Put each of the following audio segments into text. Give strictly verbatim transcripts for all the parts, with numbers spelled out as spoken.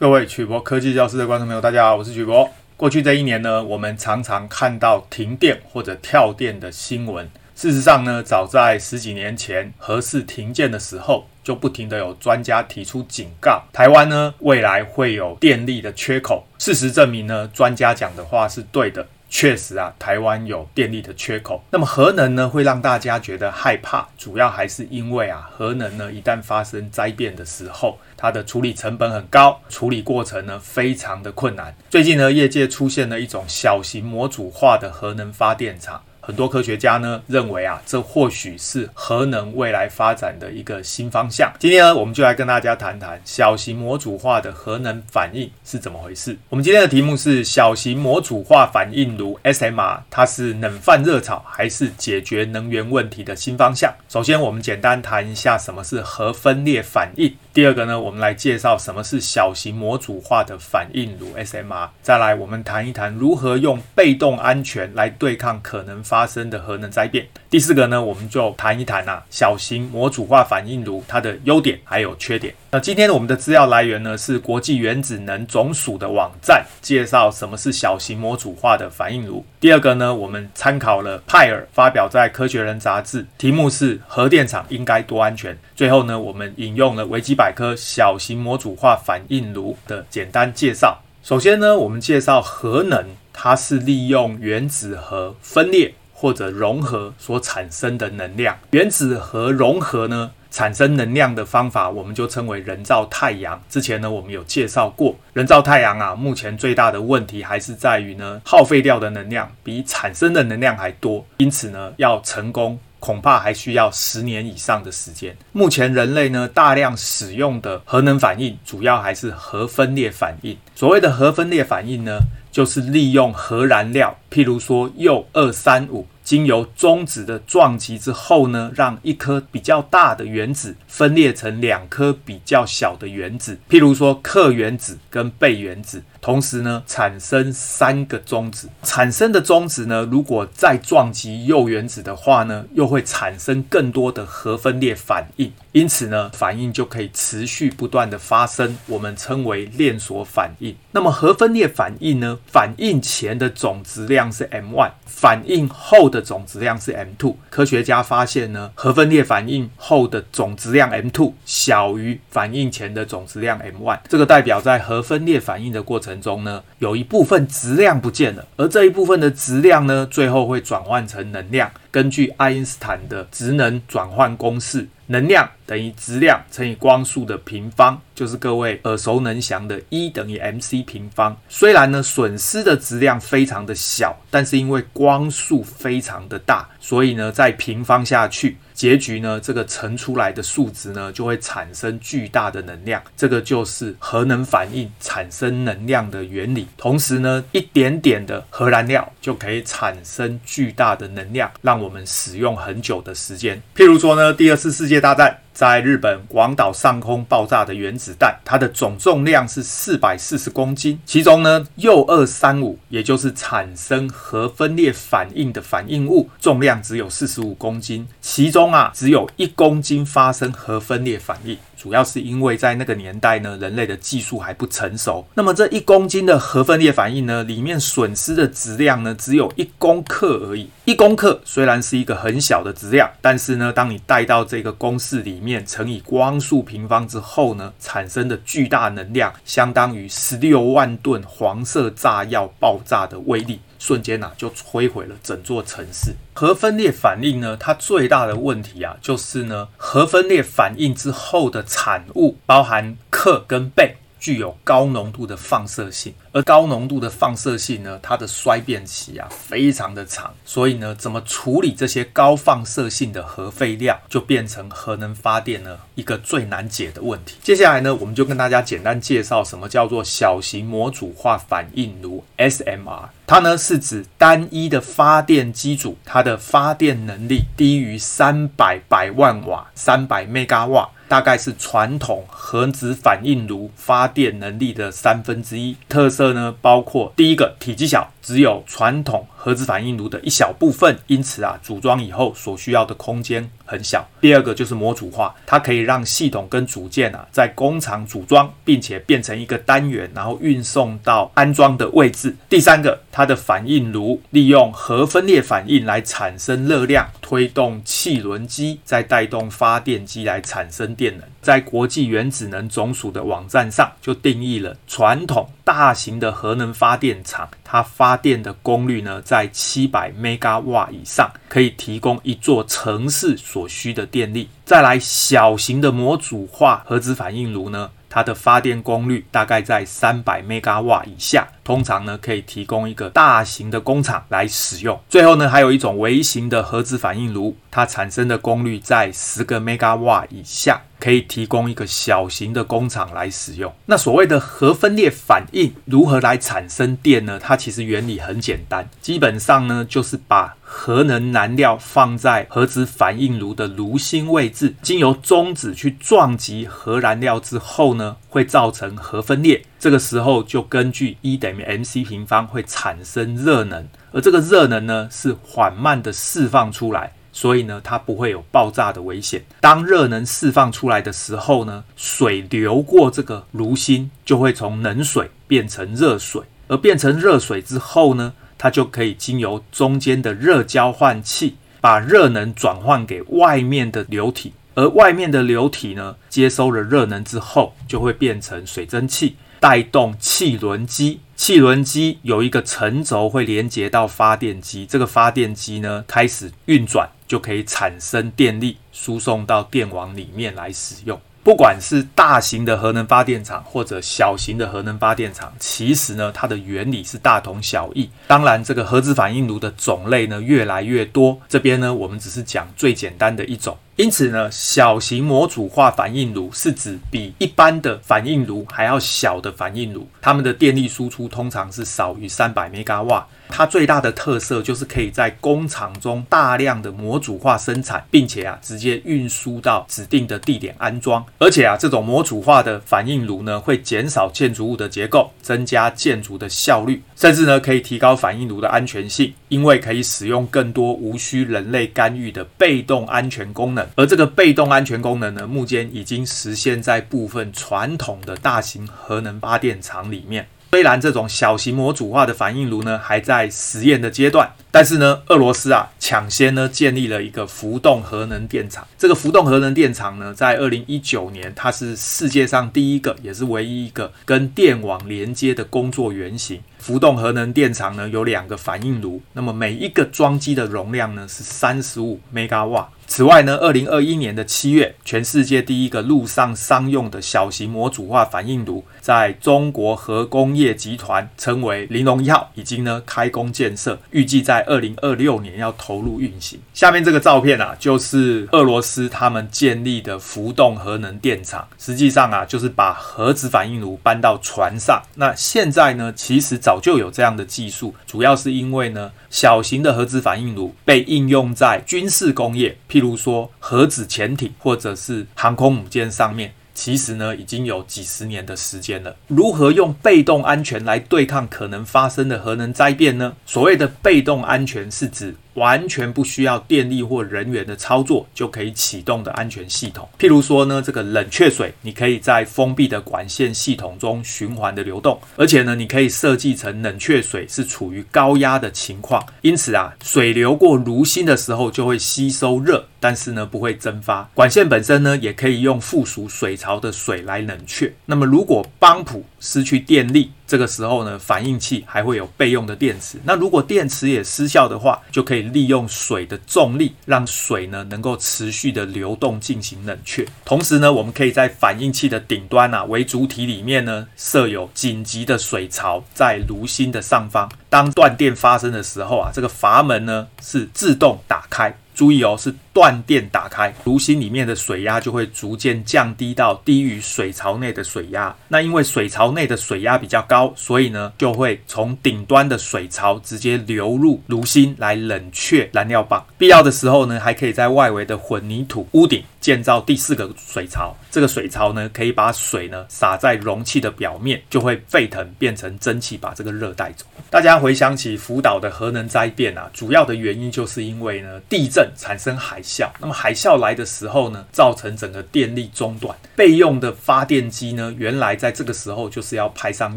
各位曲博科技教室的观众朋友，大家好，我是曲博。过去这一年呢，我们常常看到停电或者跳电的新闻。事实上呢，早在十几年前核四停建的时候，就不停的有专家提出警告，台湾呢未来会有电力的缺口。事实证明呢，专家讲的话是对的。确实啊，台湾有电力的缺口。那么核能呢，会让大家觉得害怕，主要还是因为啊，核能呢一旦发生灾变的时候，它的处理成本很高，处理过程呢非常的困难。最近呢，业界出现了一种小型模组化的核能发电厂。很多科学家呢认为啊，这或许是核能未来发展的一个新方向。今天呢，我们就来跟大家谈谈小型模组化的核能反应是怎么回事。我们今天的题目是小型模组化反应炉 S M R， 它是冷饭热炒还是解决能源问题的新方向？首先，我们简单谈一下什么是核分裂反应。第二个呢，我们来介绍什么是小型模组化的反应炉 S M R。再来，我们谈一谈如何用被动安全来对抗可能发生。发生的核能灾变。第四个呢，我们就谈一谈啊，小型模组化反应炉它的优点还有缺点。那今天我们的资料来源呢是国际原子能总署的网站，介绍什么是小型模组化的反应炉。第二个呢，我们参考了 Pyre 发表在《科学人》杂志，题目是核电厂应该多安全。最后呢，我们引用了维基百科小型模组化反应炉的简单介绍。首先呢，我们介绍核能，它是利用原子核分裂或者融合所产生的能量。原子核融合呢产生能量的方法，我们就称为人造太阳。之前呢，我们有介绍过人造太阳啊，目前最大的问题还是在于呢，耗费掉的能量比产生的能量还多，因此呢，要成功恐怕还需要十年以上的时间。目前人类呢大量使用的核能反应，主要还是核分裂反应。所谓的核分裂反应呢，就是利用核燃料，譬如说铀二三五，经由中子的撞击之后呢，让一颗比较大的原子分裂成两颗比较小的原子，譬如说氪原子跟钡原子，同时呢产生三个中子。产生的中子呢，如果再撞击铀原子的话呢，又会产生更多的核分裂反应。因此呢，反应就可以持续不断的发生，我们称为链锁反应。那么核分裂反应呢，反应前的总质量是 M 一， 反应后的总质量是 M 二。 科学家发现呢，核分裂反应后的总质量 M 二 小于反应前的总质量 M 一， 这个代表在核分裂反应的过程中呢，有一部分质量不见了，而这一部分的质量呢，最后会转换成能量。根据爱因斯坦的质能转换公式，能量等于质量乘以光速的平方，就是各位耳熟能详的 E 等于 M C 平方。虽然呢损失的质量非常的小，但是因为光速非常的大，所以呢在平方下去，结局呢，这个乘出来的数值呢，就会产生巨大的能量。这个就是核能反应产生能量的原理。同时呢，一点点的核燃料就可以产生巨大的能量，让我们使用很久的时间。譬如说呢，第二次世界大战在日本广岛上空爆炸的原子弹，它的总重量是四百四十公斤，其中呢，铀二三五，也就是产生核分裂反应的反应物，重量只有四十五公斤，其中啊，只有一公斤发生核分裂反应。主要是因为在那个年代呢，人类的技术还不成熟。那么这一公斤的核分裂反应呢，里面损失的质量呢，只有一公克而已。一公克虽然是一个很小的质量，但是呢，当你带到这个公式里面乘以光速平方之后呢，产生的巨大能量，相当于十六万吨黄色炸药爆炸的威力。瞬间啊，就摧毁了整座城市。核分裂反应呢，它最大的问题啊，就是呢，核分裂反应之后的产物包含氪跟钡，具有高浓度的放射性，而高浓度的放射性呢，它的衰变期啊非常的长，所以呢，怎么处理这些高放射性的核废料，就变成核能发电呢一个最难解的问题。接下来呢，我们就跟大家简单介绍什么叫做小型模组化反应炉 S M R。它呢是指单一的发电机组，它的发电能力低于三百百万瓦，三百兆瓦，大概是传统核子反应炉发电能力的三分之一。特色呢包括第一个体积小，只有传统核子反应炉的一小部分，因此啊，组装以后所需要的空间很小。第二个就是模组化，它可以让系统跟组件啊在工厂组装，并且变成一个单元，然后运送到安装的位置。第三个，它的反应炉利用核分裂反应来产生热量，推动汽轮机，再带动发电机来产生电能。在国际原子能总署的网站上就定义了传统大型的核能发电厂，它发电的功率呢在七百 M W 以上，可以提供一座城市所需的电力。再来，小型的模组化核子反应炉呢，它的发电功率大概在三百 M W 以下，通常呢可以提供一个大型的工厂来使用。最后呢，还有一种微型的核子反应炉，它产生的功率在十个 M W 以下，可以提供一个小型的工厂来使用。那所谓的核分裂反应如何来产生电呢？它其实原理很简单，基本上呢就是把核能燃料放在核子反应炉的炉心位置，经由中子去撞击核燃料之后呢，会造成核分裂。这个时候就根据 E 等于 mc 平方会产生热能，而这个热能呢是缓慢的释放出来，所以呢它不会有爆炸的危险。当热能释放出来的时候呢，水流过这个炉心就会从冷水变成热水，而变成热水之后呢，它就可以经由中间的热交换器把热能转换给外面的流体，而外面的流体呢接收了热能之后就会变成水蒸气，带动汽轮机。汽轮机有一个层轴会连接到发电机，这个发电机呢开始运转，就可以产生电力，输送到电网里面来使用。不管是大型的核能发电厂或者小型的核能发电厂，其实呢它的原理是大同小异。当然这个核子反应炉的种类呢越来越多，这边呢我们只是讲最简单的一种。因此呢，小型模组化反应炉是指比一般的反应炉还要小的反应炉，它们的电力输出通常是少于 三百 M W。 它最大的特色就是可以在工厂中大量的模组化生产，并且啊直接运输到指定的地点安装。而且啊，这种模组化的反应炉呢，会减少建筑物的结构，增加建筑的效率，甚至呢可以提高反应炉的安全性，因为可以使用更多无需人类干预的被动安全功能。而这个被动安全功能呢，目前已经实现在部分传统的大型核能发电厂里面。虽然这种小型模组化的反应炉呢还在实验的阶段，但是呢，俄罗斯啊抢先呢建立了一个浮动核能电厂。这个浮动核能电厂呢，在二零一九年，它是世界上第一个，也是唯一一个跟电网连接的工作原型。浮动核能电厂呢有两个反应炉，那么每一个装机的容量呢是三十五 M W。此外呢，二零二一年的七月，全世界第一个陆上商用的小型模组化反应炉，在中国核工业集团称为“玲珑一号”，已经呢开工建设，预计在二零二六年要投入运行。下面这个照片啊，就是俄罗斯他们建立的浮动核能电厂，实际上啊就是把核子反应炉搬到船上。那现在呢，其实早就有这样的技术，主要是因为呢，小型的核子反应炉被应用在军事工业，譬如说核子潜艇或者是航空母舰上面，其实呢已经有几十年的时间了。如何用被动安全来对抗可能发生的核能灾变呢？所谓的被动安全是指完全不需要电力或人员的操作就可以启动的安全系统。譬如说呢，这个冷却水你可以在封闭的管线系统中循环的流动，而且呢你可以设计成冷却水是处于高压的情况，因此啊水流过炉心的时候就会吸收热，但是呢不会蒸发。管线本身呢也可以用附属水槽的水来冷却。那么如果帮浦失去电力，这个时候呢反应器还会有备用的电池，那如果电池也失效的话，就可以利用水的重力让水呢能够持续的流动进行冷却。同时呢，我们可以在反应器的顶端啊为主体里面呢设有紧急的水槽，在炉心的上方，当断电发生的时候啊，这个阀门呢是自动打开，注意哦，是断电打开，炉心里面的水压就会逐渐降低到低于水槽内的水压。那因为水槽内的水压比较高，所以呢就会从顶端的水槽直接流入炉心来冷却燃料棒。必要的时候呢，还可以在外围的混凝土屋顶建造第四个水槽。这个水槽呢，可以把水呢洒在容器的表面，就会沸腾变成蒸汽，把这个热带走。大家回想起福岛的核能灾变啊，主要的原因就是因为呢地震产生海啸，那么海啸来的时候呢，造成整个电力中断，备用的发电机呢，原来在这个时候就是要派上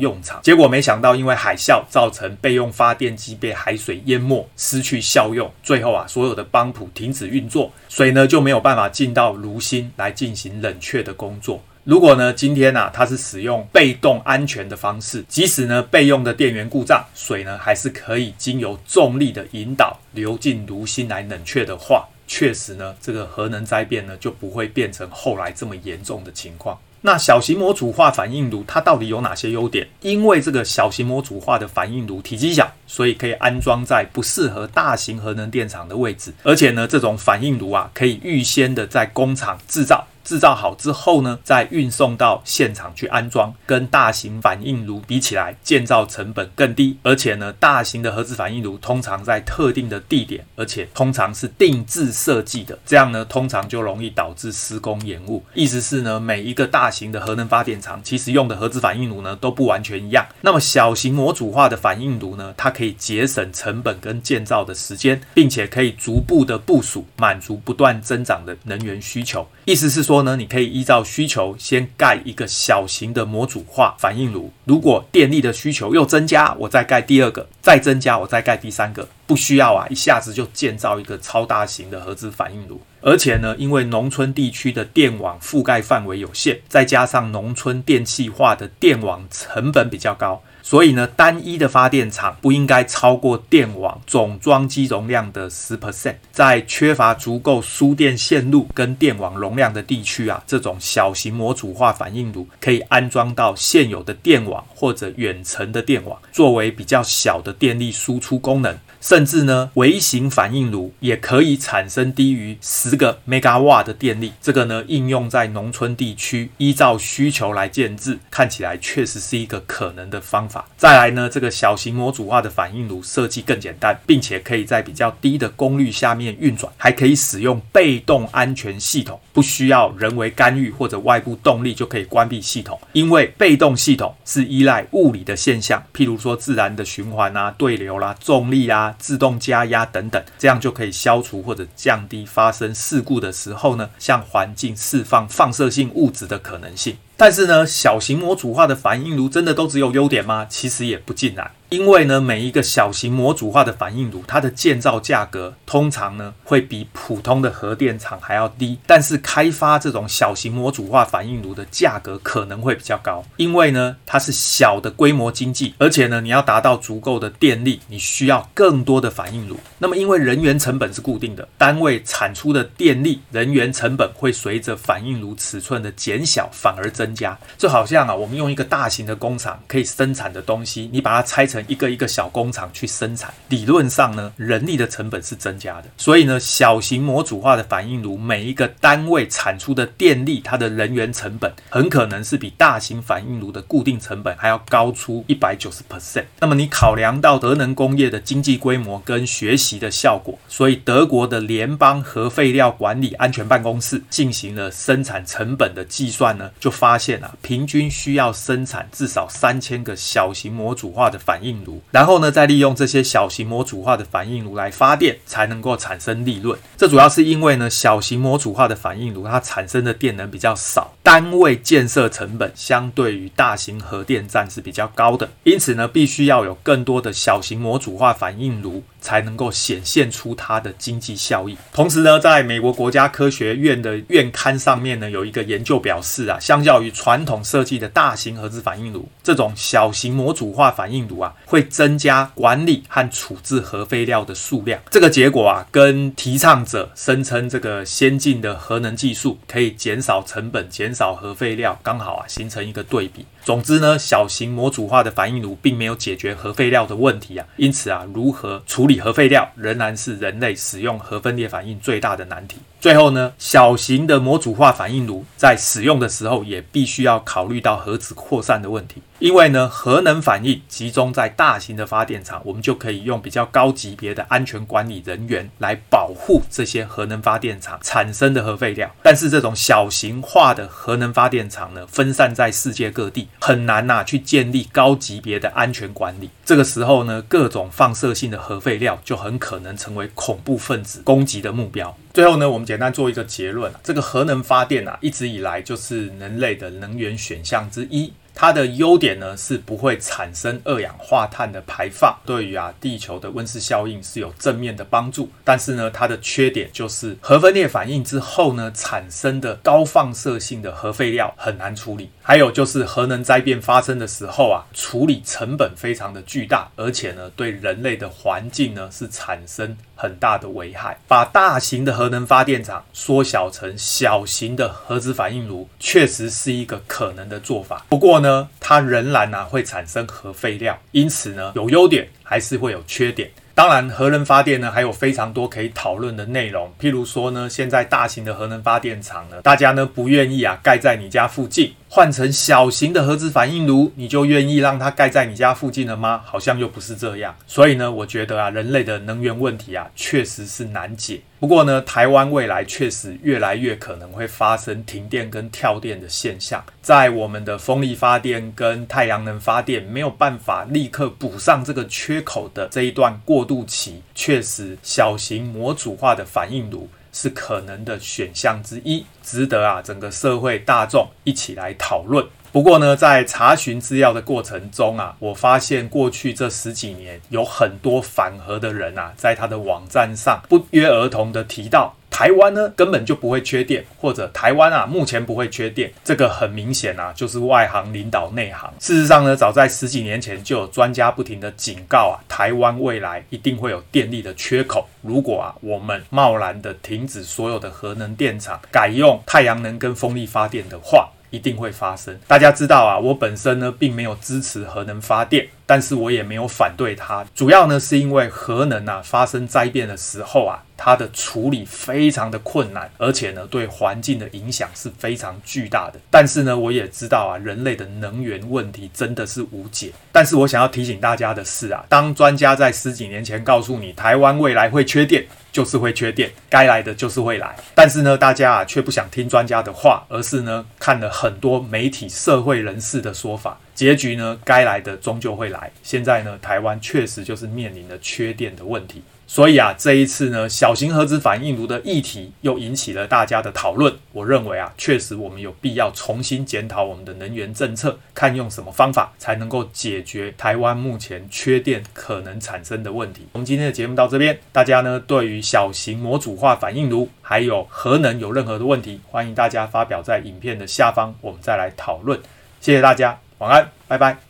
用场，结果没想到因为海啸造成备用发电机被海水淹没，失去效用，最后啊，所有的帮浦停止运作，水呢就没有办法进到炉心来进行冷却的工作。如果呢，今天啊，它是使用被动安全的方式，即使呢备用的电源故障，水呢还是可以经由重力的引导流进炉心来冷却的话，确实呢，这个核能灾变呢就不会变成后来这么严重的情况。那小型模组化反应炉它到底有哪些优点？因为这个小型模组化的反应炉体积小，所以可以安装在不适合大型核能电厂的位置，而且呢，这种反应炉啊，可以预先的在工厂制造。制造好之后呢，再运送到现场去安装，跟大型反应炉比起来，建造成本更低。而且呢，大型的核子反应炉通常在特定的地点，而且通常是定制设计的，这样呢，通常就容易导致施工延误。意思是呢，每一个大型的核能发电厂其实用的核子反应炉呢都不完全一样。那么小型模组化的反应炉呢，它可以节省成本跟建造的时间，并且可以逐步的部署，满足不断增长的能源需求。意思是说呢，你可以依照需求先盖一个小型的模组化反应炉，如果电力的需求又增加，我再盖第二个，再增加我再盖第三个，不需要啊一下子就建造一个超大型的核子反应炉。而且呢，因为农村地区的电网覆盖范围有限，再加上农村电气化的电网成本比较高，所以呢，单一的发电厂不应该超过电网总装机容量的 百分之十， 在缺乏足够输电线路跟电网容量的地区啊，这种小型模组化反应炉可以安装到现有的电网或者远程的电网，作为比较小的电力输出功能。甚至呢，微型反应炉也可以产生低于十个 megawatt 的电力，这个呢，应用在农村地区，依照需求来建制，看起来确实是一个可能的方法。再来呢，这个小型模组化的反应炉设计更简单，并且可以在比较低的功率下面运转，还可以使用被动安全系统，不需要人为干预或者外部动力就可以关闭系统，因为被动系统是依赖物理的现象，譬如说自然的循环啊、对流啦、啊、重力啊、自动加压等等，这样就可以消除或者降低发生事故的时候呢，向环境释放放射性物质的可能性。但是呢，小型模组化的反应炉真的都只有优点吗？其实也不尽然。因为呢，每一个小型模组化的反应炉，它的建造价格通常呢会比普通的核电厂还要低，但是开发这种小型模组化反应炉的价格可能会比较高，因为呢它是小的规模经济，而且呢你要达到足够的电力，你需要更多的反应炉。那么因为人员成本是固定的，单位产出的电力人员成本会随着反应炉尺寸的减小反而增加。就好像啊，我们用一个大型的工厂可以生产的东西，你把它拆成一个一个小工厂去生产，理论上呢，人力的成本是增加的。所以呢，小型模组化的反应炉，每一个单位产出的电力，它的人员成本很可能是比大型反应炉的固定成本还要高出 百分之一百九十。 那么你考量到核能工业的经济规模跟学习的效果，所以德国的联邦核废料管理安全办公室进行了生产成本的计算呢，就发现啊，平均需要生产至少三千个小型模组化的反应炉，然后呢，再利用这些小型模组化的反应炉来发电，才能够产生利润。这主要是因为呢，小型模组化的反应炉它产生的电能比较少，单位建设成本相对于大型核电站是比较高的，因此呢，必须要有更多的小型模组化反应炉，才能够显现出它的经济效益。同时呢，在美国国家科学院的院刊上面呢，有一个研究表示啊，相较于传统设计的大型核子反应炉，这种小型模组化反应炉啊，会增加管理和处置核废料的数量。这个结果啊，跟提倡者声称这个先进的核能技术可以减少成本、减少核废料，刚好啊形成一个对比。总之呢，小型模组化的反应炉并没有解决核废料的问题啊，因此啊，如何处理核废料仍然是人类使用核分裂反应最大的难题。最后呢，小型的模组化反应炉在使用的时候也必须要考虑到核子扩散的问题，因为呢，核能反应集中在大型的发电厂，我们就可以用比较高级别的安全管理人员来保护这些核能发电厂产生的核废料。但是这种小型化的核能发电厂呢，分散在世界各地，很难呐、啊、去建立高级别的安全管理。这个时候呢，各种放射性的核废料就很可能成为恐怖分子攻击的目标。最后呢，我们简单做一个结论、啊、这个核能发电啊，一直以来就是人类的能源选项之一。它的优点呢，是不会产生二氧化碳的排放，对于啊地球的温室效应是有正面的帮助。但是呢，它的缺点就是核分裂反应之后呢，产生的高放射性的核废料很难处理。还有就是核能灾变发生的时候啊，处理成本非常的巨大，而且呢，对人类的环境呢是产生很大的危害。把大型的核能发电厂缩小成小型的核子反应炉，确实是一个可能的做法。不过呢，它仍然、啊、会产生核废料，因此呢，有优点还是会有缺点。当然，核能发电呢还有非常多可以讨论的内容，譬如说呢，现在大型的核能发电厂呢，大家呢不愿意啊盖在你家附近，换成小型的核子反应炉，你就愿意让它盖在你家附近了吗？好像又不是这样。所以呢，我觉得啊，人类的能源问题啊，确实是难解。不过呢，台湾未来确实越来越可能会发生停电跟跳电的现象，在我们的风力发电跟太阳能发电没有办法立刻补上这个缺口的这一段过渡期，确实小型模组化的反应炉是可能的选项之一，值得啊整个社会大众一起来讨论。不过呢，在查询资料的过程中啊，我发现过去这十几年有很多反核的人啊，在他的网站上不约而同的提到台湾呢根本就不会缺电，或者台湾啊目前不会缺电。这个很明显啊，就是外行领导内行。事实上呢，早在十几年前就有专家不停的警告啊，台湾未来一定会有电力的缺口。如果啊我们贸然的停止所有的核能电厂，改用太阳能跟风力发电的话，一定会发生。大家知道啊，我本身呢并没有支持核能发电，但是我也没有反对它。主要呢是因为核能啊发生灾变的时候啊，它的处理非常的困难，而且呢对环境的影响是非常巨大的。但是呢，我也知道啊，人类的能源问题真的是无解。但是我想要提醒大家的是啊，当专家在十几年前告诉你台湾未来会缺电，就是会缺电，该来的就是会来。但是呢，大家啊却不想听专家的话，而是呢看了很多媒体社会人士的说法，结局呢该来的终究会来。现在呢，台湾确实就是面临了缺电的问题。所以啊，这一次呢，小型核子反应炉的议题又引起了大家的讨论。我认为啊，确实我们有必要重新检讨我们的能源政策，看用什么方法才能够解决台湾目前缺电可能产生的问题。我们今天的节目到这边，大家呢对于小型模组化反应炉还有核能有任何的问题，欢迎大家发表在影片的下方，我们再来讨论。谢谢大家，晚安，拜拜。